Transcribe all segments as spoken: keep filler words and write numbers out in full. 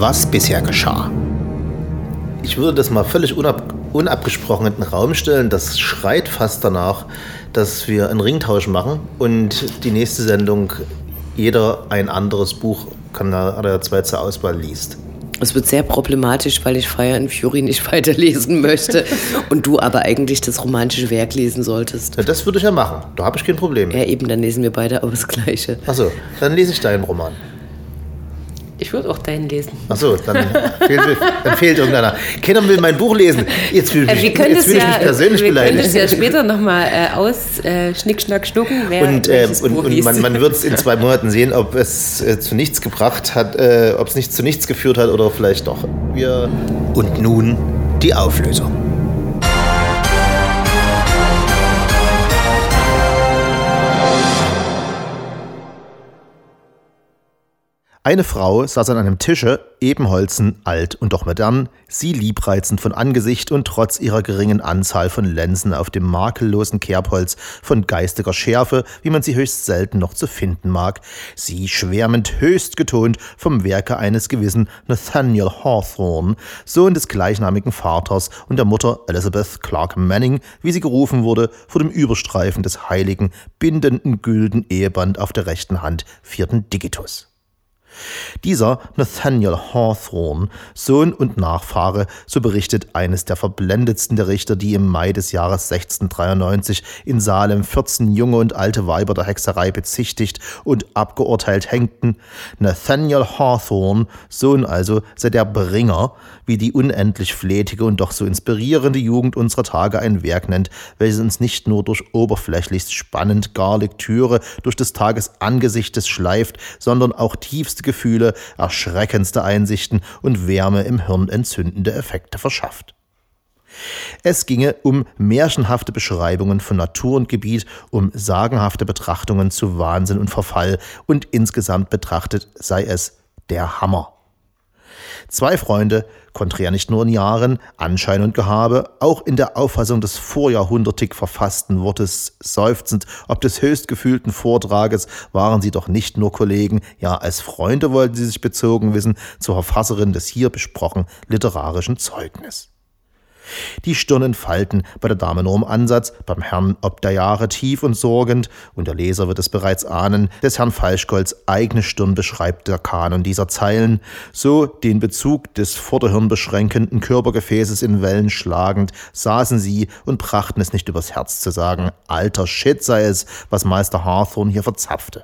was bisher geschah. Ich würde das mal völlig unab- unabgesprochen in den Raum stellen. Das schreit fast danach, dass wir einen Ringtausch machen und die nächste Sendung jeder ein anderes Buch kann oder zwei zur Auswahl liest. Es wird sehr problematisch, weil ich Fire and Fury nicht weiterlesen möchte und du aber eigentlich das romantische Werk lesen solltest. Ja, das würde ich ja machen. Da habe ich kein Problem. Ja, eben, dann lesen wir beide aber das Gleiche. Achso, dann lese ich deinen Roman. Ich würde auch deinen lesen. Achso, dann, dann fehlt irgendeiner. Keiner will mein Buch lesen. Jetzt will, mich, jetzt will ich mich ja, persönlich wir beleidigen. Wir können es ja später nochmal äh, aus äh, Schnick, Schnack, Schnucken. Wer und äh, und, Buch und man, man wird es in zwei Monaten sehen, ob es äh, zu nichts gebracht hat, äh, ob es nicht zu nichts geführt hat oder vielleicht doch. Wir und nun die Auflösung. Eine Frau saß an einem Tische, ebenholzen, alt und doch modern, sie liebreizend von Angesicht und trotz ihrer geringen Anzahl von Lensen auf dem makellosen Kerbholz von geistiger Schärfe, wie man sie höchst selten noch zu finden mag, sie schwärmend höchst getont vom Werke eines gewissen Nathaniel Hawthorne, Sohn des gleichnamigen Vaters und der Mutter Elizabeth Clark Manning, wie sie gerufen wurde, vor dem Überstreifen des heiligen, bindenden, gülden Eheband auf der rechten Hand, vierten Digitus. Dieser Nathaniel Hawthorne, Sohn und Nachfahre, so berichtet eines der verblendetsten der Richter, die im Mai des Jahres sechzehnhundertdreiundneunzig in Salem vierzehn junge und alte Weiber der Hexerei bezichtigt und abgeurteilt hängten, Nathaniel Hawthorne, Sohn also, sei der Bringer, wie die unendlich flätige und doch so inspirierende Jugend unserer Tage ein Werk nennt, welches uns nicht nur durch oberflächlichst spannend gar Lektüre durch des Tages Angesichtes schleift, sondern auch tiefst Gefühle, erschreckendste Einsichten und Wärme im Hirn entzündende Effekte verschafft. Es ginge um märchenhafte Beschreibungen von Natur und Gebiet, um sagenhafte Betrachtungen zu Wahnsinn und Verfall und insgesamt betrachtet sei es der Hammer. Zwei Freunde, konträr nicht nur in Jahren, Anschein und Gehabe, auch in der Auffassung des vorjahrhundertig verfassten Wortes seufzend, ob des höchst gefühlten Vortrages, waren sie doch nicht nur Kollegen, ja als Freunde wollten sie sich bezogen wissen zur Verfasserin des hier besprochenen literarischen Zeugnisses. Die Stirn in Falten, bei der Dame nur im Ansatz, beim Herrn ob der Jahre tief und sorgend, und der Leser wird es bereits ahnen, des Herrn Falschgolds eigene Stirn beschreibt der Kanon dieser Zeilen, so den Bezug des Vorderhirn beschränkenden Körpergefäßes in Wellen schlagend, saßen sie und brachten es nicht übers Herz zu sagen, alter Shit sei es, was Meister Hawthorne hier verzapfte.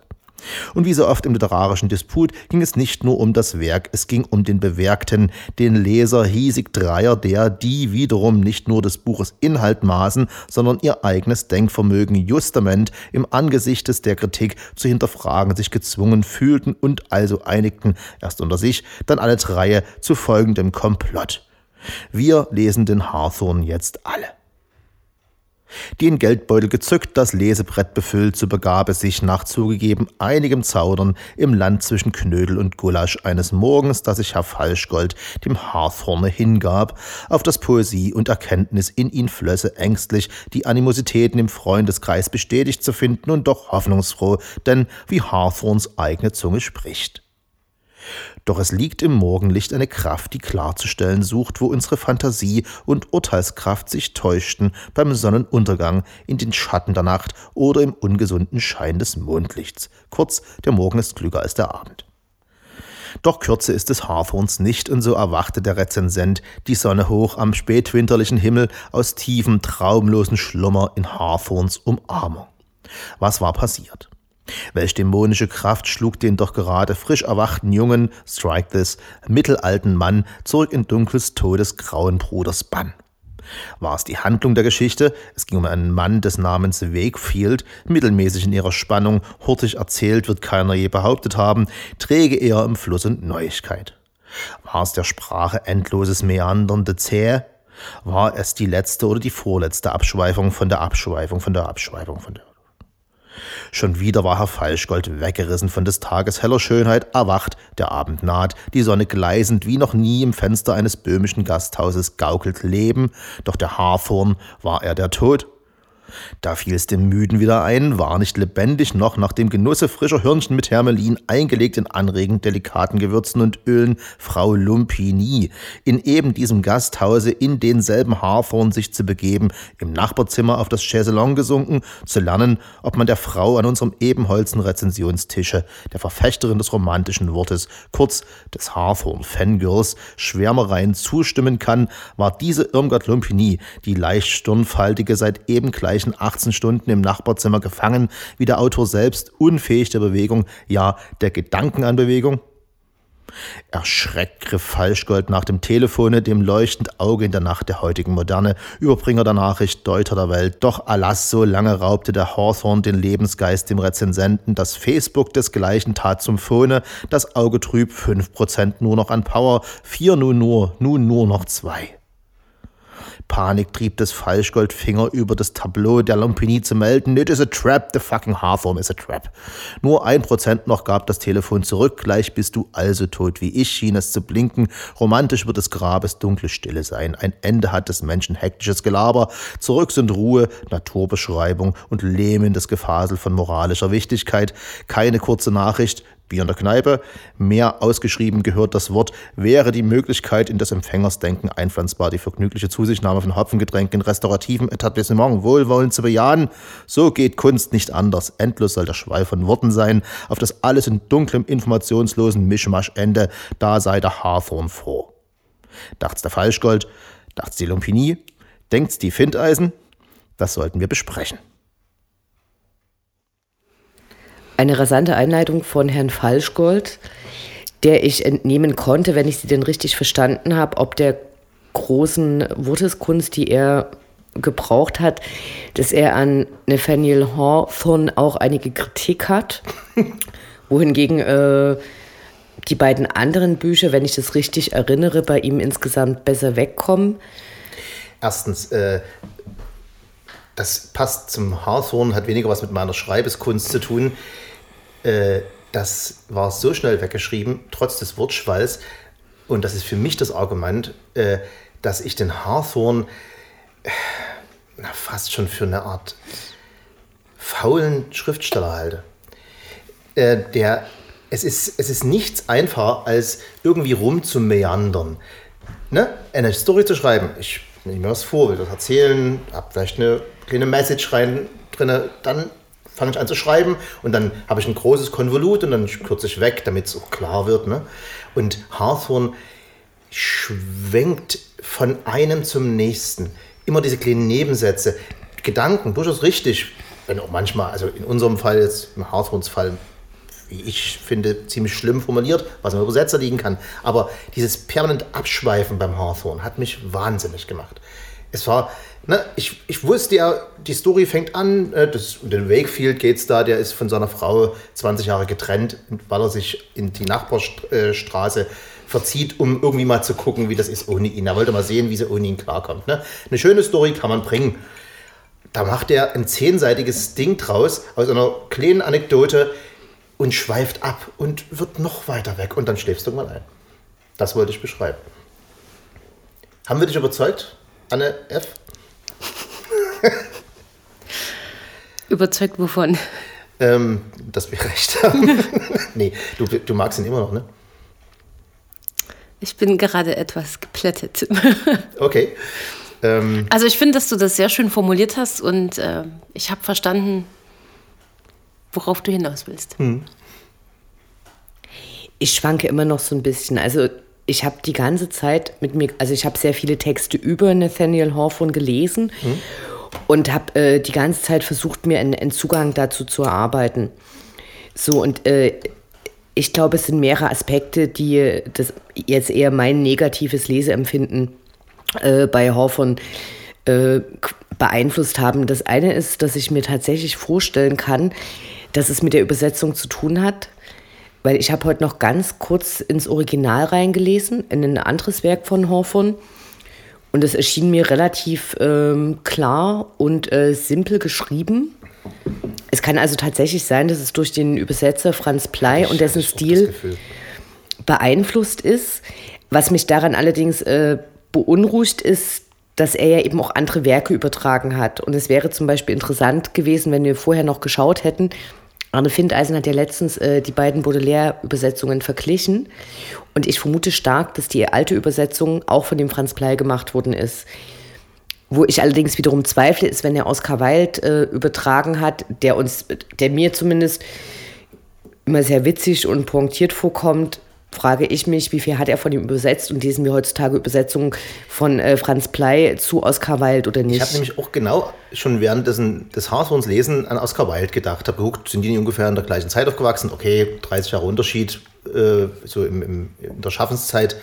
Und wie so oft im literarischen Disput ging es nicht nur um das Werk, es ging um den Bewerkten, den Leser hiesig Dreier, der die wiederum nicht nur des Buches Inhalt maßen, sondern ihr eigenes Denkvermögen justament im Angesicht der Kritik zu hinterfragen sich gezwungen fühlten und also einigten, erst unter sich, dann alle Dreie zu folgendem Komplott. Wir lesen den Hawthorne jetzt alle. Den Geldbeutel gezückt, das Lesebrett befüllt, so begab es sich nach zugegeben einigem Zaudern im Land zwischen Knödel und Gulasch eines Morgens, da sich Herr Falschgold dem Hawthorne hingab, auf das Poesie und Erkenntnis in ihn flösse ängstlich, die Animositäten im Freundeskreis bestätigt zu finden und doch hoffnungsfroh, denn wie Hawthorns eigene Zunge spricht. Doch es liegt im Morgenlicht eine Kraft, die klarzustellen sucht, wo unsere Fantasie und Urteilskraft sich täuschten beim Sonnenuntergang, in den Schatten der Nacht oder im ungesunden Schein des Mondlichts. Kurz, der Morgen ist klüger als der Abend. Doch Kürze ist des Hawthorns nicht und so erwachte der Rezensent die Sonne hoch am spätwinterlichen Himmel aus tiefem, traumlosen Schlummer in Hawthorns Umarmung. Was war passiert? Welch dämonische Kraft schlug den doch gerade frisch erwachten jungen, strike this, mittelalten Mann zurück in dunkles Tor des grauen Bruders Bann? War es die Handlung der Geschichte? Es ging um einen Mann des Namens Wakefield, mittelmäßig in ihrer Spannung, hurtig erzählt wird keiner je behauptet haben, träge eher im Fluss und Neuigkeit. War es der Sprache endloses meandernde Zäh? War es die letzte oder die vorletzte Abschweifung von der Abschweifung von der Abschweifung von der... Schon wieder war Herr Falschgold weggerissen von des Tages heller Schönheit, erwacht, der Abend naht, die Sonne gleisend wie noch nie im Fenster eines böhmischen Gasthauses gaukelt Leben, doch der Hawthorne war er der Tod. Da fiel es dem Müden wieder ein, war nicht lebendig noch nach dem Genusse frischer Hörnchen mit Hermelin, eingelegt in anregend delikaten Gewürzen und Ölen, Frau Lumpini in eben diesem Gasthause in denselben Hawthorne sich zu begeben, im Nachbarzimmer auf das Chaiselong gesunken, zu lernen, ob man der Frau an unserem Ebenholzen-Rezensionstische, der Verfechterin des romantischen Wortes, kurz des Hawthorne-Fangirls, Schwärmereien zustimmen kann, war diese Irmgard Lumpini, die leicht stirnfaltige, seit eben gleichen achtzehn Stunden im Nachbarzimmer gefangen, wie der Autor selbst, unfähig der Bewegung, ja, der Gedanken an Bewegung. Erschreckt griff Falschgold nach dem Telefone, dem leuchtend Auge in der Nacht der heutigen Moderne, Überbringer der Nachricht, Deuter der Welt. Doch alas, so lange raubte der Hawthorne den Lebensgeist dem Rezensenten. Das Facebook desgleichen tat zum Phone, das Auge trüb, fünf Prozent nur noch an Power, vier nun nur, nun nur noch zwei. Panik trieb des Falschgold Finger über das Tableau der Lumpini zu melden. It is a trap, the fucking Hawthorne is a trap. Nur ein Prozent noch gab das Telefon zurück. Gleich bist du also tot wie ich, schien es zu blinken. Romantisch wird des Grabes dunkle Stille sein. Ein Ende hat des Menschen hektisches Gelaber. Zurück sind Ruhe, Naturbeschreibung und lähmendes Gefasel von moralischer Wichtigkeit. Keine kurze Nachricht. Bier in der Kneipe, mehr ausgeschrieben gehört das Wort, wäre die Möglichkeit, in das Empfängersdenken einpflanzbar, die vergnügliche Zusichtnahme von Hopfengetränken in restaurativen Etablissements wohlwollend zu bejahen. So geht Kunst nicht anders. Endlos soll der Schwall von Worten sein, auf das alles in dunklem, informationslosen Mischmasch ende. Da sei der Hawthorne froh. Dacht's der Falschgold? Dacht's die Lumpini? Denkt's die Findeisen? Das sollten wir besprechen. Eine rasante Einleitung von Herrn Falschgold, der ich entnehmen konnte, wenn ich sie denn richtig verstanden habe, ob der großen Worteskunst, die er gebraucht hat, dass er an Nathaniel Hawthorne auch einige Kritik hat, wohingegen äh, die beiden anderen Bücher, wenn ich das richtig erinnere, bei ihm insgesamt besser wegkommen. Erstens, äh das passt zum Hawthorne, hat weniger was mit meiner Schreibeskunst zu tun. Äh, das war so schnell weggeschrieben, trotz des Wortschwalls. Und das ist für mich das Argument, äh, dass ich den Hawthorne äh, na, fast schon für eine Art faulen Schriftsteller halte. Äh, der, es, ist, es ist nichts einfacher, als irgendwie rumzumeandern. Ne? Eine Story zu schreiben, ich nehme mir was vor, will das erzählen, hab vielleicht eine kleine Message rein drin, dann fange ich an zu schreiben und dann habe ich ein großes Konvolut und dann kürze ich weg, damit es auch klar wird. Ne? Und Hawthorne schwenkt von einem zum nächsten. Immer diese kleinen Nebensätze, Gedanken, durchaus richtig, wenn auch manchmal, also in unserem Fall jetzt, im Hawthornes Fall, wie ich finde, ziemlich schlimm formuliert, was im Übersetzer liegen kann. Aber dieses permanent Abschweifen beim Hawthorne hat mich wahnsinnig gemacht. Es war, ne, ich, ich wusste ja, die Story fängt an, das, um den Wakefield geht's da, der ist von seiner Frau zwanzig Jahre getrennt, weil er sich in die Nachbarstraße verzieht, um irgendwie mal zu gucken, wie das ist ohne ihn. Er wollte mal sehen, wie sie ohne ihn klarkommt. Ne? Eine schöne Story kann man bringen. Da macht er ein zehnseitiges Ding draus, aus einer kleinen Anekdote, und schweift ab und wird noch weiter weg und dann schläfst du irgendwann ein. Das wollte ich beschreiben. Haben wir dich überzeugt? Anne F. Überzeugt wovon? Ähm, dass wir recht haben. Nee, du, du magst ihn immer noch, ne? Ich bin gerade etwas geplättet. Okay. Ähm. Also ich finde, dass du das sehr schön formuliert hast und äh, ich habe verstanden, worauf du hinaus willst. Hm. Ich schwanke immer noch so ein bisschen. Also ich habe die ganze Zeit mit mir, also ich habe sehr viele Texte über Nathaniel Hawthorne gelesen hm. und habe äh, die ganze Zeit versucht, mir einen, einen Zugang dazu zu erarbeiten. So, und äh, ich glaube, es sind mehrere Aspekte, die das jetzt eher mein negatives Leseempfinden äh, bei Hawthorne äh, beeinflusst haben. Das eine ist, dass ich mir tatsächlich vorstellen kann, dass es mit der Übersetzung zu tun hat. Weil ich habe heute noch ganz kurz ins Original reingelesen, in ein anderes Werk von Hawthorne. Und es erschien mir relativ ähm, klar und äh, simpel geschrieben. Es kann also tatsächlich sein, dass es durch den Übersetzer Franz Blei und dessen Stil beeinflusst ist. Was mich daran allerdings äh, beunruhigt, ist dass er ja eben auch andere Werke übertragen hat. Und es wäre zum Beispiel interessant gewesen, wenn wir vorher noch geschaut hätten. Arne Findeisen hat ja letztens äh, die beiden Baudelaire-Übersetzungen verglichen. Und ich vermute stark, dass die alte Übersetzung auch von dem Franz Blei gemacht worden ist. Wo ich allerdings wiederum zweifle, ist, wenn er Oscar Wilde äh, übertragen hat, der uns, der mir zumindest immer sehr witzig und pointiert vorkommt, frage ich mich, wie viel hat er von ihm übersetzt und lesen wir heutzutage Übersetzungen von äh, Franz Blei zu Oscar Wilde oder nicht? Ich habe nämlich auch genau schon während dessen, des Hawthornes Lesen an Oscar Wilde gedacht. Habe geguckt, sind die nicht ungefähr in der gleichen Zeit aufgewachsen? Okay, dreißig Jahre Unterschied, äh, so im, im, in der Schaffenszeit.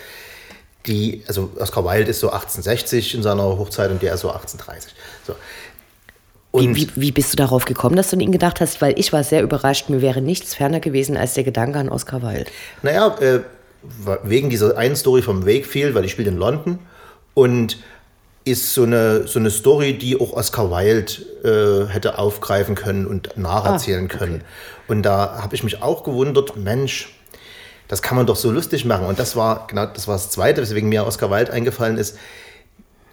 Die, also Oscar Wilde ist so achtzehnhundertsechzig in seiner Hochzeit und der ist so achtzehnhundertdreißig. So. Und wie, wie, wie bist du darauf gekommen, dass du an ihn gedacht hast? Weil ich war sehr überrascht, mir wäre nichts ferner gewesen als der Gedanke an Oscar Wilde. Naja, äh, wegen dieser einen Story vom Wakefield, weil die spielt in London und ist so eine, so eine Story, die auch Oscar Wilde äh, hätte aufgreifen können und nacherzählen ah, okay. können. Und da habe ich mich auch gewundert, Mensch, das kann man doch so lustig machen. Und das war genau das, war das Zweite, weswegen mir Oscar Wilde eingefallen ist.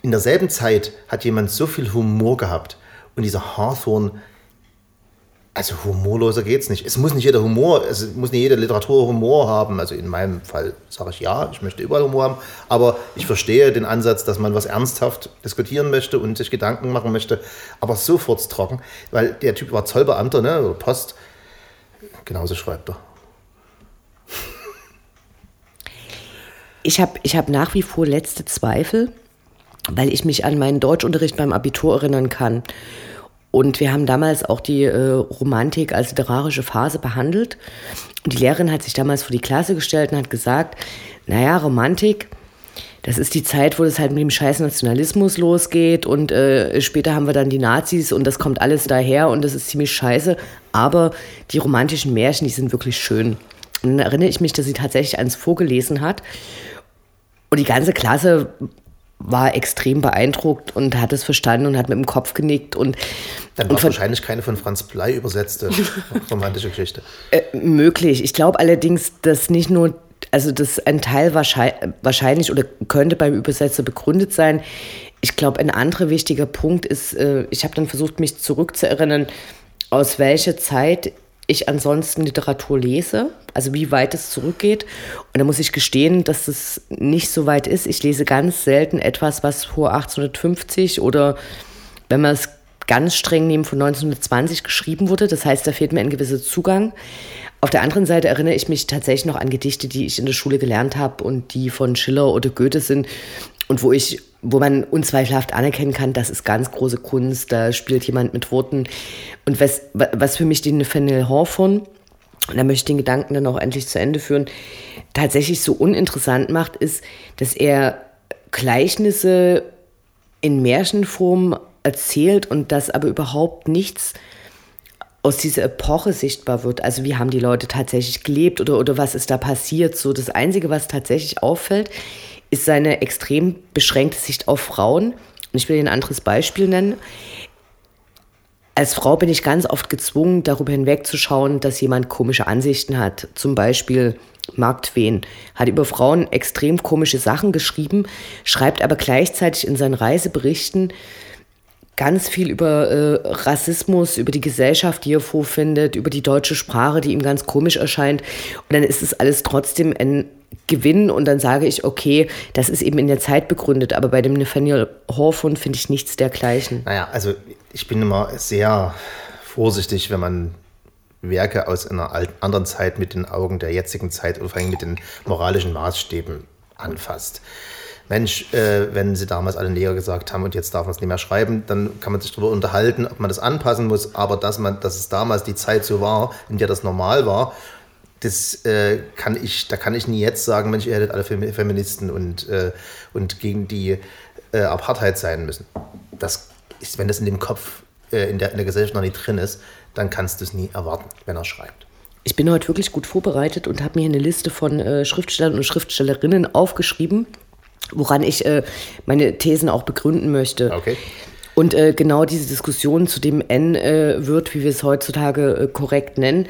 In derselben Zeit hat jemand so viel Humor gehabt. Und dieser Hawthorne, also humorloser geht's nicht. Es muss nicht jeder Humor, es muss nicht jede Literatur Humor haben. Also in meinem Fall sage ich ja, ich möchte überall Humor haben. Aber ich verstehe den Ansatz, dass man was ernsthaft diskutieren möchte und sich Gedanken machen möchte, aber sofort trocken. Weil der Typ war Zollbeamter, ne, oder Post. Genauso schreibt er. Ich habe ich hab nach wie vor letzte Zweifel, weil ich mich an meinen Deutschunterricht beim Abitur erinnern kann. Und wir haben damals auch die äh, Romantik als literarische Phase behandelt. Und die Lehrerin hat sich damals vor die Klasse gestellt und hat gesagt, naja, Romantik, das ist die Zeit, wo das halt mit dem scheiß Nationalismus losgeht. Und äh, später haben wir dann die Nazis und das kommt alles daher und das ist ziemlich scheiße. Aber die romantischen Märchen, die sind wirklich schön. Und dann erinnere ich mich, dass sie tatsächlich eins vorgelesen hat. Und die ganze Klasse war extrem beeindruckt und hat es verstanden und hat mit dem Kopf genickt. Und dann war es wahrscheinlich keine von Franz Blei übersetzte romantische Geschichte. Äh, möglich. Ich glaube allerdings, dass nicht nur, also dass ein Teil wahrscheinlich, wahrscheinlich oder könnte beim Übersetzer begründet sein. Ich glaube, ein anderer wichtiger Punkt ist, äh, ich habe dann versucht, mich zurückzuerinnern, aus welcher Zeit ich ansonsten Literatur lese, also wie weit es zurückgeht. Und da muss ich gestehen, dass es nicht so weit ist. Ich lese ganz selten etwas, was vor achtzehnhundertfünfzig oder, wenn wir es ganz streng nehmen, von neunzehnhundertzwanzig geschrieben wurde. Das heißt, da fehlt mir ein gewisser Zugang. Auf der anderen Seite erinnere ich mich tatsächlich noch an Gedichte, die ich in der Schule gelernt habe und die von Schiller oder Goethe sind und wo ich, wo man unzweifelhaft anerkennen kann, das ist ganz große Kunst, da spielt jemand mit Worten. Und was, was für mich den Nathaniel Hawthorne, und da möchte ich den Gedanken dann auch endlich zu Ende führen, tatsächlich so uninteressant macht, ist, dass er Gleichnisse in Märchenform erzählt und dass aber überhaupt nichts aus dieser Epoche sichtbar wird. Also wie haben die Leute tatsächlich gelebt oder, oder was ist da passiert? So, das Einzige, was tatsächlich auffällt, ist seine extrem beschränkte Sicht auf Frauen. Und ich will ein anderes Beispiel nennen. Als Frau bin ich ganz oft gezwungen, darüber hinwegzuschauen, dass jemand komische Ansichten hat. Zum Beispiel Mark Twain hat über Frauen extrem komische Sachen geschrieben, schreibt aber gleichzeitig in seinen Reiseberichten ganz viel über äh, Rassismus, über die Gesellschaft, die er vorfindet, über die deutsche Sprache, die ihm ganz komisch erscheint. Und dann ist es alles trotzdem ein Gewinn und dann sage ich, okay, das ist eben in der Zeit begründet, aber bei dem Nathaniel Hawthorne finde ich nichts dergleichen. Naja, also ich bin immer sehr vorsichtig, wenn man Werke aus einer anderen Zeit mit den Augen der jetzigen Zeit oder vor allem mit den moralischen Maßstäben anfasst. Mensch, äh, wenn sie damals alle Lehrer gesagt haben und jetzt darf man es nicht mehr schreiben, dann kann man sich darüber unterhalten, ob man das anpassen muss, aber dass, man, dass es damals die Zeit so war, in der das normal war, das äh, kann ich, da kann ich nie jetzt sagen, Mensch, ihr hättet alle Fem- Feministen und, äh, und gegen die äh, Apartheid sein müssen. Das ist, wenn das in dem Kopf, äh, in, der, in der Gesellschaft noch nicht drin ist, dann kannst du es nie erwarten, wenn er schreibt. Ich bin heute wirklich gut vorbereitet und habe mir eine Liste von äh, Schriftstellern und Schriftstellerinnen aufgeschrieben, woran ich äh, meine Thesen auch begründen möchte. Okay. Und äh, genau diese Diskussion zu dem N äh, wird, wie wir es heutzutage äh, korrekt nennen,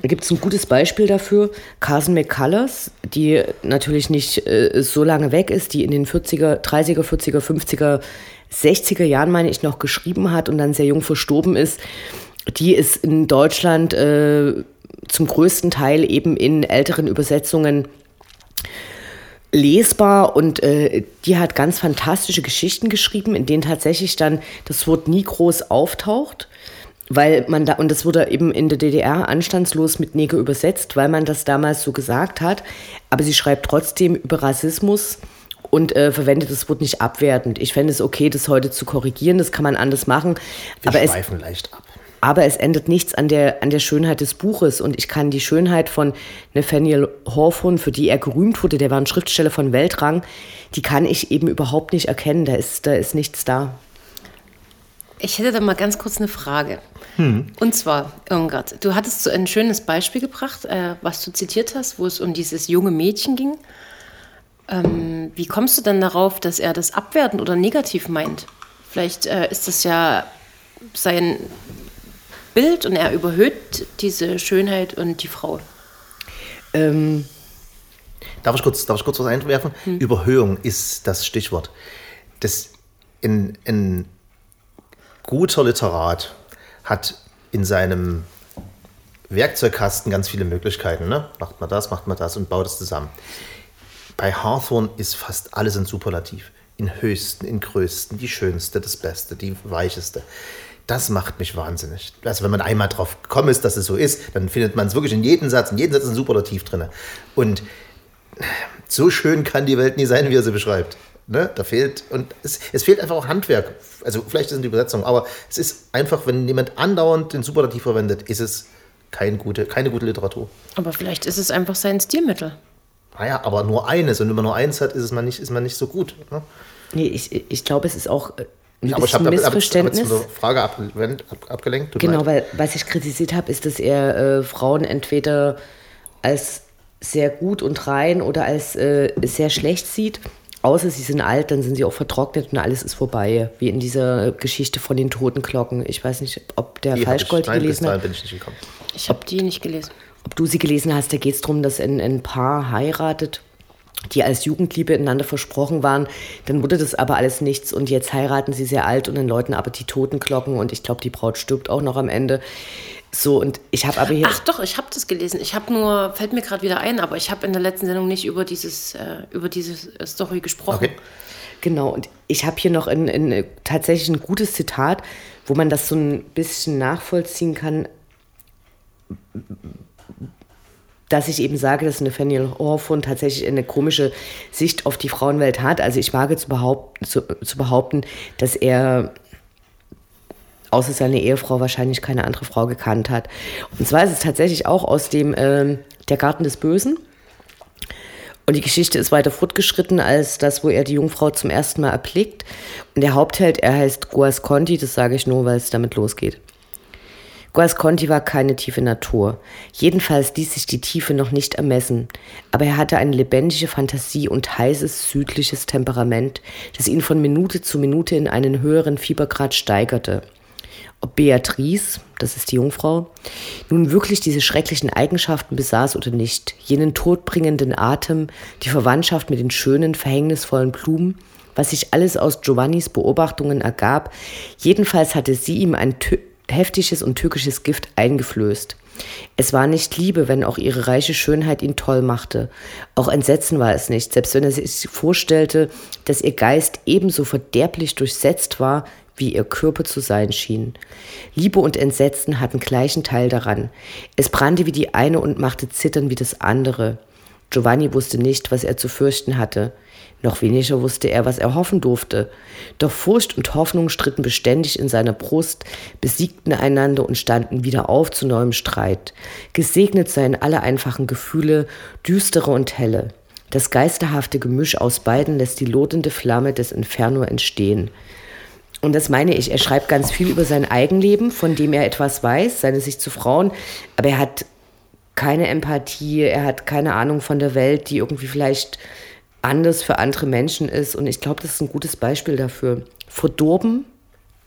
Da gibt es ein gutes Beispiel dafür. Carson McCullers, die natürlich nicht äh, so lange weg ist, die in den vierziger, dreißiger, vierziger, fünfziger, sechziger Jahren, meine ich, noch geschrieben hat und dann sehr jung verstorben ist, die ist in Deutschland äh, zum größten Teil eben in älteren Übersetzungen lesbar und äh, die hat ganz fantastische Geschichten geschrieben, in denen tatsächlich dann das Wort nie groß auftaucht. Weil man da, und das wurde eben in der D D R anstandslos mit Neger übersetzt, weil man das damals so gesagt hat. Aber sie schreibt trotzdem über Rassismus und äh, verwendet das Wort nicht abwertend. Ich fände es okay, das heute zu korrigieren, das kann man anders machen. Wir aber schweifen es, leicht ab. Aber es ändert nichts an der, an der Schönheit des Buches. Und ich kann die Schönheit von Nathaniel Hawthorne, für die er gerühmt wurde, der war ein Schriftsteller von Weltrang, die kann ich eben überhaupt nicht erkennen. Da ist, da ist nichts da. Ich hätte da mal ganz kurz eine Frage. Hm. Und zwar, Irmgard, du hattest so ein schönes Beispiel gebracht, äh, was du zitiert hast, wo es um dieses junge Mädchen ging. Ähm, wie kommst du denn darauf, dass er das abwertend oder negativ meint? Vielleicht äh, ist das ja sein Bild und er überhöht diese Schönheit und die Frau. Ähm. Darf ich kurz, darf ich kurz was einwerfen? Hm. Überhöhung ist das Stichwort. Das in... in guter Literat hat in seinem Werkzeugkasten ganz viele Möglichkeiten. Ne? Macht man das, macht man das und baut es zusammen. Bei Hawthorne ist fast alles in Superlativ. In Höchsten, in Größten, die Schönste, das Beste, die Weicheste. Das macht mich wahnsinnig. Also wenn man einmal drauf gekommen ist, dass es so ist, dann findet man es wirklich in jedem Satz. In jedem Satz ist ein Superlativ drin. Und so schön kann die Welt nie sein, wie er sie beschreibt. Ne, da fehlt, und es, es fehlt einfach auch Handwerk. Also vielleicht sind die Übersetzungen, aber es ist einfach, wenn jemand andauernd den Superlativ verwendet, ist es kein gute, keine gute Literatur. Aber vielleicht ist es einfach sein Stilmittel. Naja, aber nur eines. Und wenn man nur eins hat, ist es mal nicht, ist man nicht so gut. Ne? Nee, ich, ich glaube, es ist auch ein aber bisschen Missverständnis. Ich habe jetzt eine Frage ab, ab, abgelenkt. Genau, weil was ich kritisiert habe, ist, dass er äh, Frauen entweder als sehr gut und rein oder als äh, sehr schlecht sieht. Außer sie sind alt, dann sind sie auch vertrocknet und alles ist vorbei. Wie in dieser Geschichte von den Totenglocken. Ich weiß nicht, ob der Herr Falschgold gelesen hat. Bin ich nicht gekommen. Ich habe die nicht gelesen. Ob du sie gelesen hast, da geht es darum, dass ein, ein Paar heiratet, die als Jugendliebe ineinander versprochen waren. Dann wurde das aber alles nichts und jetzt heiraten sie sehr alt und dann läuten aber die Totenglocken und ich glaube, die Braut stirbt auch noch am Ende. So, und ich habe aber hier. Ach doch, ich habe das gelesen. Ich habe nur, fällt mir gerade wieder ein, aber ich habe in der letzten Sendung nicht über dieses, äh, über diese Story gesprochen. Okay. Genau, und ich habe hier noch in, in, tatsächlich ein gutes Zitat, wo man das so ein bisschen nachvollziehen kann, dass ich eben sage, dass Nathaniel Hawthorne tatsächlich eine komische Sicht auf die Frauenwelt hat. Also ich wage zu behaupten, zu, zu behaupten, dass er außer seine Ehefrau wahrscheinlich keine andere Frau gekannt hat. Und zwar ist es tatsächlich auch aus dem äh, Der Garten des Bösen. Und die Geschichte ist weiter fortgeschritten als das, wo er die Jungfrau zum ersten Mal erblickt. Und der Hauptheld, er heißt Guasconti, das sage ich nur, weil es damit losgeht. Guasconti war keine tiefe Natur. Jedenfalls ließ sich die Tiefe noch nicht ermessen. Aber er hatte eine lebendige Fantasie und heißes südliches Temperament, das ihn von Minute zu Minute in einen höheren Fiebergrad steigerte. Ob Beatrice, das ist die Jungfrau, nun wirklich diese schrecklichen Eigenschaften besaß oder nicht, jenen todbringenden Atem, die Verwandtschaft mit den schönen, verhängnisvollen Blumen, was sich alles aus Giovannis Beobachtungen ergab, jedenfalls hatte sie ihm ein tü- heftiges und tückisches Gift eingeflößt. Es war nicht Liebe, wenn auch ihre reiche Schönheit ihn toll machte. Auch Entsetzen war es nicht, selbst wenn er sich vorstellte, dass ihr Geist ebenso verderblich durchsetzt war, wie ihr Körper zu sein schien. Liebe und Entsetzen hatten gleichen Teil daran. Es brannte wie die eine und machte zittern wie das andere. Giovanni wusste nicht, was er zu fürchten hatte. Noch weniger wusste er, was er hoffen durfte. Doch Furcht und Hoffnung stritten beständig in seiner Brust, besiegten einander und standen wieder auf zu neuem Streit. Gesegnet seien alle einfachen Gefühle, düstere und helle. Das geisterhafte Gemisch aus beiden lässt die lodernde Flamme des Inferno entstehen. Und das meine ich, er schreibt ganz viel über sein Eigenleben, von dem er etwas weiß, seine Sicht zu Frauen, aber er hat keine Empathie, er hat keine Ahnung von der Welt, die irgendwie vielleicht anders für andere Menschen ist. Und ich glaube, das ist ein gutes Beispiel dafür. Verdorben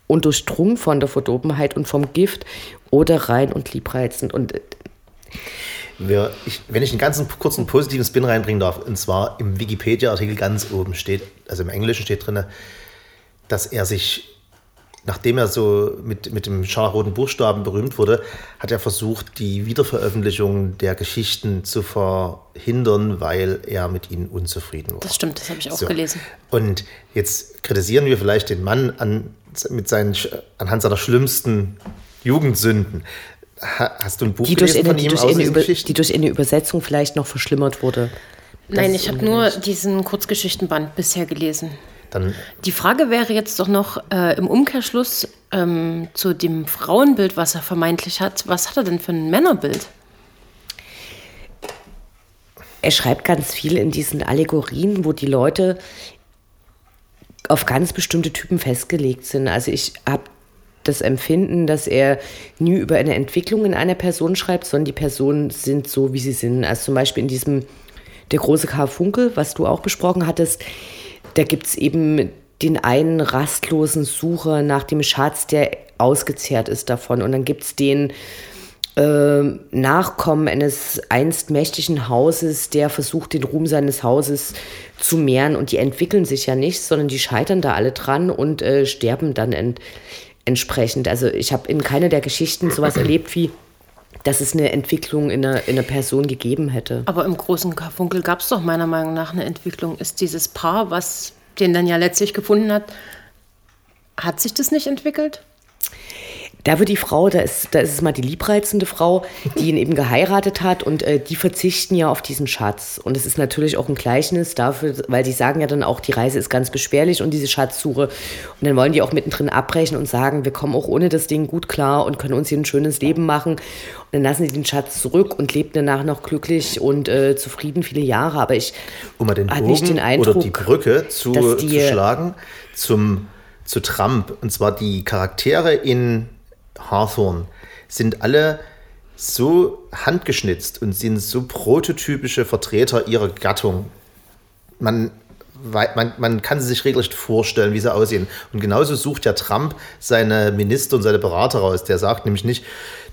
und durchdrungen von der Verdorbenheit und vom Gift oder rein und liebreizend. Und Wir, ich, wenn ich einen ganzen kurzen positiven Spin reinbringen darf, und zwar im Wikipedia-Artikel ganz oben steht, also im Englischen steht drin, dass er sich, nachdem er so mit, mit dem scharlachroten Buchstaben berühmt wurde, hat er versucht, die Wiederveröffentlichung der Geschichten zu verhindern, weil er mit ihnen unzufrieden war. Das stimmt, das habe ich auch so gelesen. Und jetzt kritisieren wir vielleicht den Mann an, mit seinen, anhand seiner schlimmsten Jugendsünden. Hast du ein Buch gelesen von ihm aus diesen Geschichten? Die durch eine Übersetzung vielleicht noch verschlimmert wurde. Nein, ich habe nur diesen Kurzgeschichtenband bisher gelesen. Dann die Frage wäre jetzt doch noch äh, im Umkehrschluss ähm, zu dem Frauenbild, was er vermeintlich hat. Was hat er denn für ein Männerbild? Er schreibt ganz viel in diesen Allegorien, wo die Leute auf ganz bestimmte Typen festgelegt sind. Also ich habe das Empfinden, dass er nie über eine Entwicklung in einer Person schreibt, sondern die Personen sind so, wie sie sind. Also zum Beispiel in diesem Der große Karfunkel, was du auch besprochen hattest, da gibt es eben den einen rastlosen Sucher nach dem Schatz, der ausgezehrt ist davon. Und dann gibt es den äh, Nachkommen eines einst mächtigen Hauses, der versucht, den Ruhm seines Hauses zu mehren. Und die entwickeln sich ja nicht, sondern die scheitern da alle dran und äh, sterben dann ent- Entsprechend, also ich habe in keiner der Geschichten sowas erlebt, wie dass es eine Entwicklung in einer, in einer Person gegeben hätte. Aber im großen Karfunkel gab es doch meiner Meinung nach eine Entwicklung. Ist dieses Paar, was den dann ja letztlich gefunden hat, hat sich das nicht entwickelt? Da wird die Frau, da ist, da ist es mal die liebreizende Frau, die ihn eben geheiratet hat und äh, die verzichten ja auf diesen Schatz. Und es ist natürlich auch ein Gleichnis dafür, weil die sagen ja dann auch, die Reise ist ganz beschwerlich und diese Schatzsuche. Und dann wollen die auch mittendrin abbrechen und sagen, wir kommen auch ohne das Ding gut klar und können uns hier ein schönes Leben machen. Und dann lassen die den Schatz zurück und leben danach noch glücklich und äh, zufrieden viele Jahre. Aber ich habe nicht den Eindruck, oder die Brücke zu, die, zu schlagen zum, zu Trump. Und zwar die Charaktere in Hawthorne sind alle so handgeschnitzt und sind so prototypische Vertreter ihrer Gattung. Man, man, man kann sie sich regelrecht vorstellen, wie sie aussehen. Und genauso sucht ja Trump seine Minister und seine Berater raus. Der sagt nämlich nicht,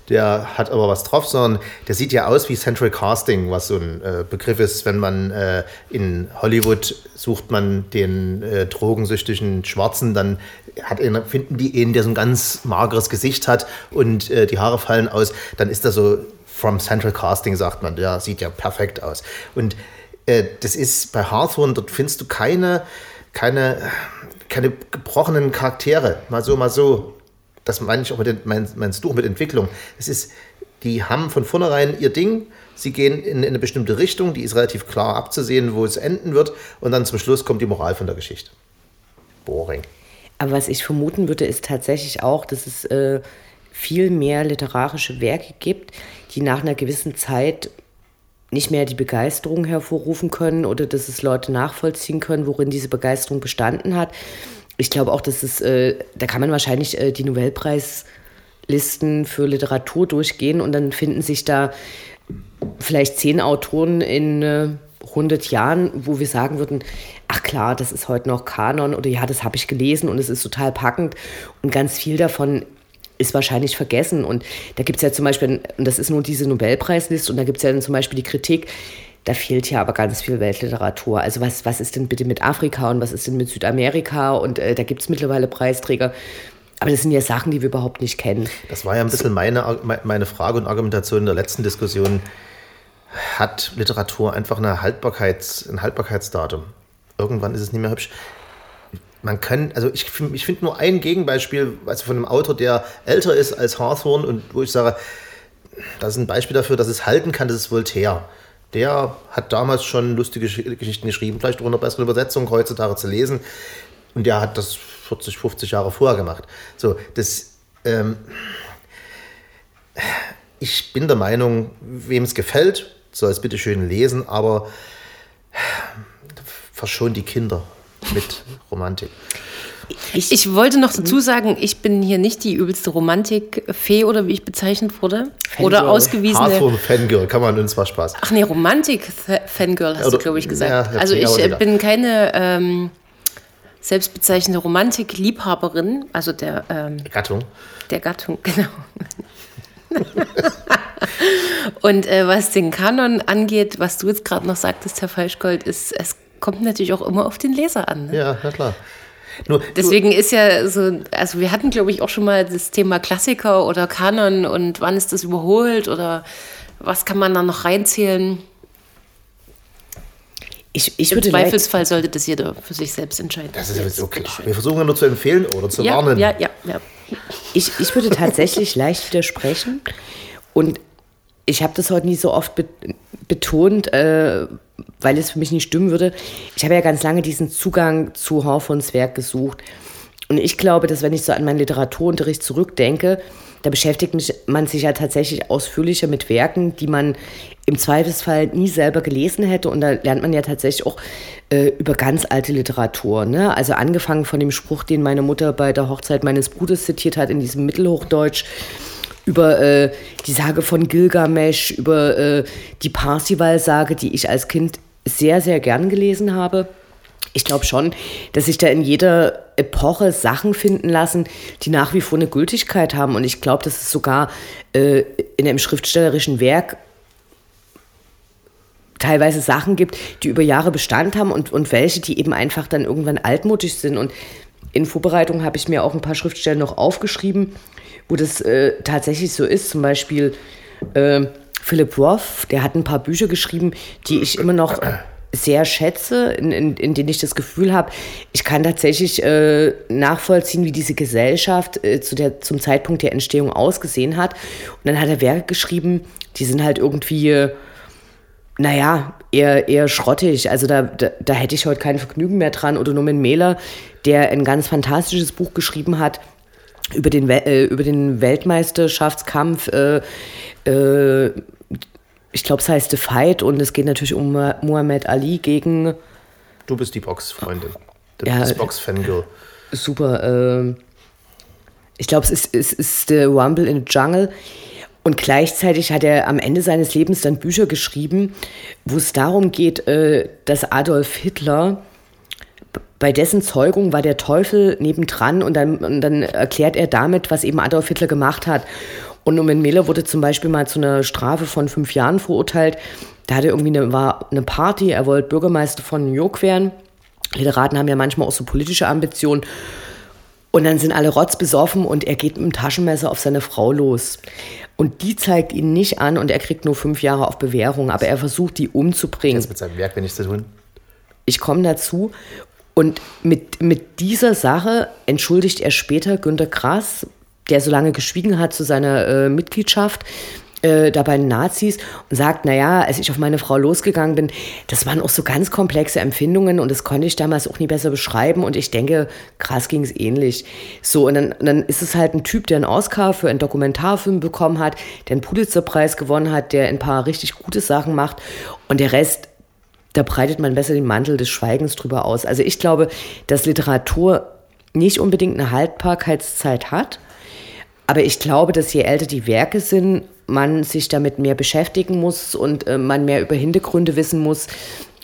der hat aber was drauf, sondern der sieht ja aus wie Central Casting, was so ein äh, Begriff ist, wenn man äh, in Hollywood sucht man den äh, drogensüchtigen Schwarzen, dann hat, finden die einen, der so ein ganz mageres Gesicht hat und äh, die Haare fallen aus, dann ist das so from Central Casting, sagt man, der sieht ja perfekt aus. Und äh, das ist bei Hawthorne, dort findest du keine, keine, keine gebrochenen Charaktere, mal so, mal so. Das meine ich auch mit, meinst, meinst du auch mit Entwicklung. Es ist, die haben von vornherein ihr Ding, sie gehen in, in eine bestimmte Richtung, die ist relativ klar abzusehen, wo es enden wird, und dann zum Schluss kommt die Moral von der Geschichte. Boring. Aber was ich vermuten würde, ist tatsächlich auch, dass es äh, viel mehr literarische Werke gibt, die nach einer gewissen Zeit nicht mehr die Begeisterung hervorrufen können oder dass es Leute nachvollziehen können, worin diese Begeisterung bestanden hat. Ich glaube auch, dass es, äh, da kann man wahrscheinlich äh, die Nobelpreislisten für Literatur durchgehen und dann finden sich da vielleicht zehn Autoren in äh, hundert Jahren, wo wir sagen würden, ach klar, das ist heute noch Kanon oder ja, das habe ich gelesen und es ist total packend und ganz viel davon ist wahrscheinlich vergessen. Und da gibt es ja zum Beispiel, und das ist nur diese Nobelpreisliste und da gibt es ja dann zum Beispiel die Kritik, da fehlt ja aber ganz viel Weltliteratur. Also was, was ist denn bitte mit Afrika und was ist denn mit Südamerika? Und äh, da gibt es mittlerweile Preisträger. Aber das sind ja Sachen, die wir überhaupt nicht kennen. Das war ja ein bisschen meine, meine Frage und Argumentation in der letzten Diskussion. Hat Literatur einfach eine Haltbarkeits, ein Haltbarkeitsdatum? Irgendwann ist es nicht mehr hübsch. Man kann, also ich, ich finde nur ein Gegenbeispiel, also von einem Autor, der älter ist als Hawthorne und wo ich sage, das ist ein Beispiel dafür, dass es halten kann, das ist Voltaire. Der hat damals schon lustige Geschichten geschrieben, vielleicht auch in einer besseren Übersetzung heutzutage zu lesen. Und der hat das vierzig, fünfzig Jahre vorher gemacht. So, das, ähm ich bin der Meinung, wem es gefällt, soll es bitte schön lesen, aber verschont die Kinder mit Romantik. Ich, ich wollte noch dazu sagen, ich bin hier nicht die übelste Romantik-Fee oder wie ich bezeichnet wurde. Fangirl. Oder ausgewiesene... Hawthorne-Fangirl, kann man, uns war Spaß. Ach nee, Romantik-Fangirl hast oder, du, glaube ich, gesagt. Ja, also ich äh, bin keine ähm, selbstbezeichnende Romantik-Liebhaberin, also der... Ähm, Gattung. Der Gattung, genau. Und äh, was den Kanon angeht, was du jetzt gerade noch sagtest, Herr Falschgold, ist, es kommt natürlich auch immer auf den Leser an. Ne? Ja, na klar. Nur, Deswegen du, ist ja so, also wir hatten, glaube ich, auch schon mal das Thema Klassiker oder Kanon und wann ist das überholt oder was kann man da noch reinzählen? Ich, ich Im würde Zweifelsfall leid. sollte das jeder für sich selbst entscheiden. Das ist ja jetzt so klar. Wir versuchen ja nur zu empfehlen oder zu ja, warnen. Ja, ja, ja. Ich, ich würde tatsächlich leicht widersprechen und ich habe das heute nie so oft betont, äh, weil es für mich nicht stimmen würde. Ich habe ja ganz lange diesen Zugang zu Hawthornes Werk gesucht. Und ich glaube, dass wenn ich so an meinen Literaturunterricht zurückdenke, da beschäftigt mich, man sich ja tatsächlich ausführlicher mit Werken, die man im Zweifelsfall nie selber gelesen hätte. Und da lernt man ja tatsächlich auch äh, über ganz alte Literatur. Ne? Also angefangen von dem Spruch, den meine Mutter bei der Hochzeit meines Bruders zitiert hat, in diesem Mittelhochdeutsch, über äh, die Sage von Gilgamesch, über äh, die Parzival-Sage, die ich als Kind sehr, sehr gern gelesen habe. Ich glaube schon, dass sich da in jeder Epoche Sachen finden lassen, die nach wie vor eine Gültigkeit haben. Und ich glaube, dass es sogar äh, in einem schriftstellerischen Werk teilweise Sachen gibt, die über Jahre Bestand haben und, und welche, die eben einfach dann irgendwann altmodisch sind. Und in Vorbereitung habe ich mir auch ein paar Schriftsteller noch aufgeschrieben, wo das äh, tatsächlich so ist. Zum Beispiel äh, Philip Roth, der hat ein paar Bücher geschrieben, die ich immer noch sehr schätze, in, in, in denen ich das Gefühl habe, ich kann tatsächlich äh, nachvollziehen, wie diese Gesellschaft äh, zu der, zum Zeitpunkt der Entstehung ausgesehen hat. Und dann hat er Werke geschrieben, die sind halt irgendwie, äh, naja, eher, eher schrottig. Also da, da, da hätte ich heute kein Vergnügen mehr dran. Oder Norman Mailer, der ein ganz fantastisches Buch geschrieben hat, über den, äh, über den Weltmeisterschaftskampf, äh, äh, ich glaube, es heißt The Fight und es geht natürlich um Muhammad Ali gegen... Du bist die Boxfreundin, du ja, bist Box-Fangirl. Super. Äh, ich glaube, es ist, es ist The Rumble in the Jungle und gleichzeitig hat er am Ende seines Lebens dann Bücher geschrieben, wo es darum geht, äh, dass Adolf Hitler... Bei dessen Zeugung war der Teufel nebendran und dann, und dann erklärt er damit, was eben Adolf Hitler gemacht hat. Und Norman Mailer wurde zum Beispiel mal zu einer Strafe von fünf Jahren verurteilt. Da hatte irgendwie eine, war eine Party, er wollte Bürgermeister von New York werden. Literaten haben ja manchmal auch so politische Ambitionen. Und dann sind alle rotzbesoffen und er geht mit dem Taschenmesser auf seine Frau los. Und die zeigt ihn nicht an und er kriegt nur fünf Jahre auf Bewährung. Aber er versucht, die umzubringen. Das hat mit seinem Werk wenig zu tun. Ich komme dazu. Und mit, mit dieser Sache entschuldigt er später Günter Grass, der so lange geschwiegen hat zu seiner äh, Mitgliedschaft äh, da bei den Nazis und sagt, naja, als ich auf meine Frau losgegangen bin, das waren auch so ganz komplexe Empfindungen und das konnte ich damals auch nie besser beschreiben und ich denke, Grass ging es ähnlich. So, und dann, dann ist es halt ein Typ, der einen Oscar für einen Dokumentarfilm bekommen hat, der einen Pulitzerpreis gewonnen hat, der ein paar richtig gute Sachen macht und der Rest... Da breitet man besser den Mantel des Schweigens drüber aus. Also ich glaube, dass Literatur nicht unbedingt eine Haltbarkeitszeit hat. Aber ich glaube, dass je älter die Werke sind, man sich damit mehr beschäftigen muss und äh, man mehr über Hintergründe wissen muss.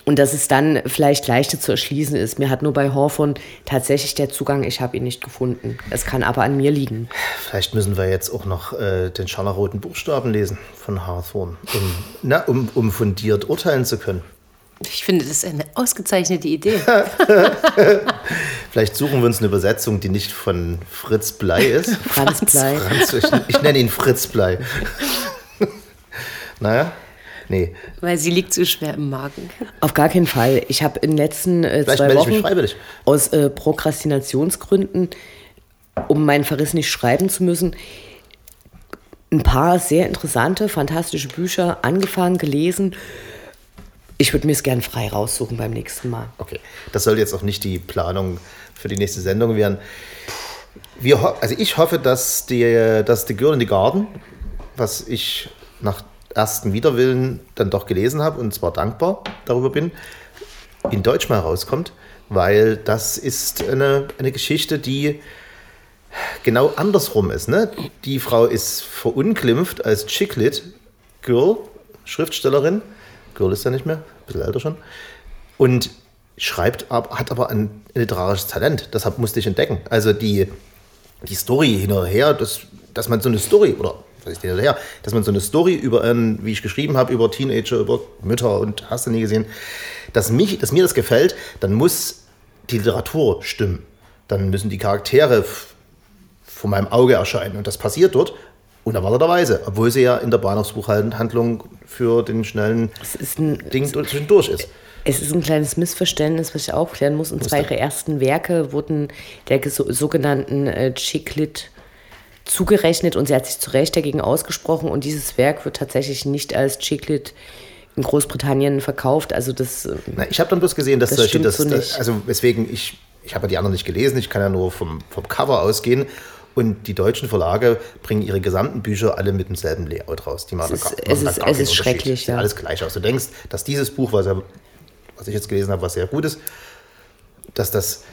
Und dass es dann vielleicht leichter zu erschließen ist. Mir hat nur bei Hawthorne tatsächlich der Zugang, ich habe ihn nicht gefunden. Das kann aber an mir liegen. Vielleicht müssen wir jetzt auch noch äh, den scharlachroten Buchstaben lesen von Hawthorne, um, na, um, um fundiert urteilen zu können. Ich finde, das ist eine ausgezeichnete Idee. Vielleicht suchen wir uns eine Übersetzung, die nicht von Fritz Blei ist. Franz, Franz Blei. Franz, ich, ich nenne ihn Fritz Blei. Naja, nee. Weil sie liegt so schwer im Magen. Auf gar keinen Fall. Ich habe in den letzten äh, zwei Wochen aus äh, Prokrastinationsgründen, um meinen Verriss nicht schreiben zu müssen, ein paar sehr interessante, fantastische Bücher angefangen, gelesen. Ich würde mir es gern frei raussuchen beim nächsten Mal. Okay, das soll jetzt auch nicht die Planung für die nächste Sendung werden. Wir ho- also ich hoffe, dass die, dass die Girl in the Garden, was ich nach ersten Widerwillen dann doch gelesen habe und zwar dankbar darüber bin, in Deutsch mal rauskommt, weil das ist eine, eine Geschichte, die genau andersrum ist. Ne? Die Frau ist verunglimpft als Chicklit Girl, Schriftstellerin, Girl ist ja nicht mehr, ein bisschen älter schon. Und schreibt, ab, hat aber ein literarisches Talent. Deshalb musste ich entdecken. Also die, die Story hin und her, dass, dass man so eine Story, oder weiß ich nicht, her, dass man so eine Story über, einen, wie ich geschrieben habe, über Teenager, über Mütter und hast du nie gesehen, dass, mich, dass mir das gefällt, dann muss die Literatur stimmen. Dann müssen die Charaktere vor meinem Auge erscheinen. Und das passiert dort unerwarteterweise, obwohl sie ja in der Bahnhofsbuchhandlung für den schnellen ein, Ding zwischendurch ist. Es ist ein kleines Missverständnis, was ich aufklären muss. Und zwar ihre ersten Werke wurden der so, sogenannten äh, Chick Lit zugerechnet und sie hat sich zu Recht dagegen ausgesprochen. Und dieses Werk wird tatsächlich nicht als Chick Lit in Großbritannien verkauft. Also das. Na, ich habe dann bloß gesehen, dass das, das, steht, dass, so das also weswegen ich ich habe ja die anderen nicht gelesen. Ich kann ja nur vom vom Cover ausgehen. Und die deutschen Verlage bringen ihre gesamten Bücher alle mit demselben Layout raus. Die machen es ist, gar, es ist, gar es ist schrecklich. Ja. Alles gleich aus. Du denkst, dass dieses Buch, was er was ich jetzt gelesen habe, was sehr gut ist, dass das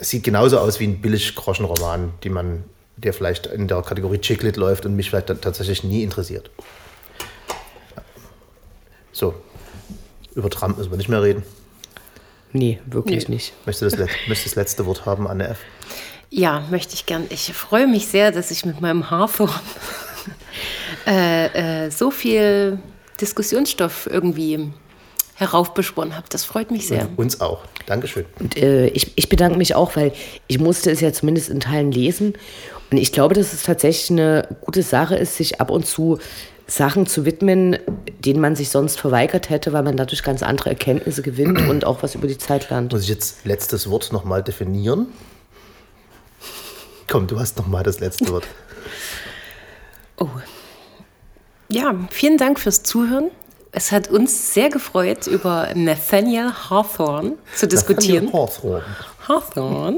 sieht genauso aus wie ein Billig-Groschen-Roman, die man, der vielleicht in der Kategorie Chick Lit läuft und mich vielleicht dann tatsächlich nie interessiert. So, über Trump müssen wir nicht mehr reden. Nee, wirklich nee. nicht. Möchtest du das, möchtest das letzte Wort haben, Anne F.? Ja, möchte ich gern. Ich freue mich sehr, dass ich mit meinem Hawthorne äh, äh, so viel Diskussionsstoff irgendwie heraufbeschworen habe. Das freut mich sehr. Und uns auch. Dankeschön. Und, äh, ich, ich bedanke mich auch, weil ich musste es ja zumindest in Teilen lesen. Und ich glaube, dass es tatsächlich eine gute Sache ist, sich ab und zu Sachen zu widmen, denen man sich sonst verweigert hätte, weil man dadurch ganz andere Erkenntnisse gewinnt und auch was über die Zeit lernt. Muss ich jetzt letztes Wort nochmal definieren? Komm, du hast nochmal das letzte Wort. Oh. Ja, vielen Dank fürs Zuhören. Es hat uns sehr gefreut, über Nathaniel Hawthorne zu diskutieren. Nathaniel Hawthorne. Hawthorne.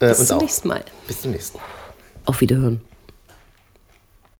Äh, Bis zum auch. nächsten Mal. Bis zum nächsten Mal. Auf Wiederhören.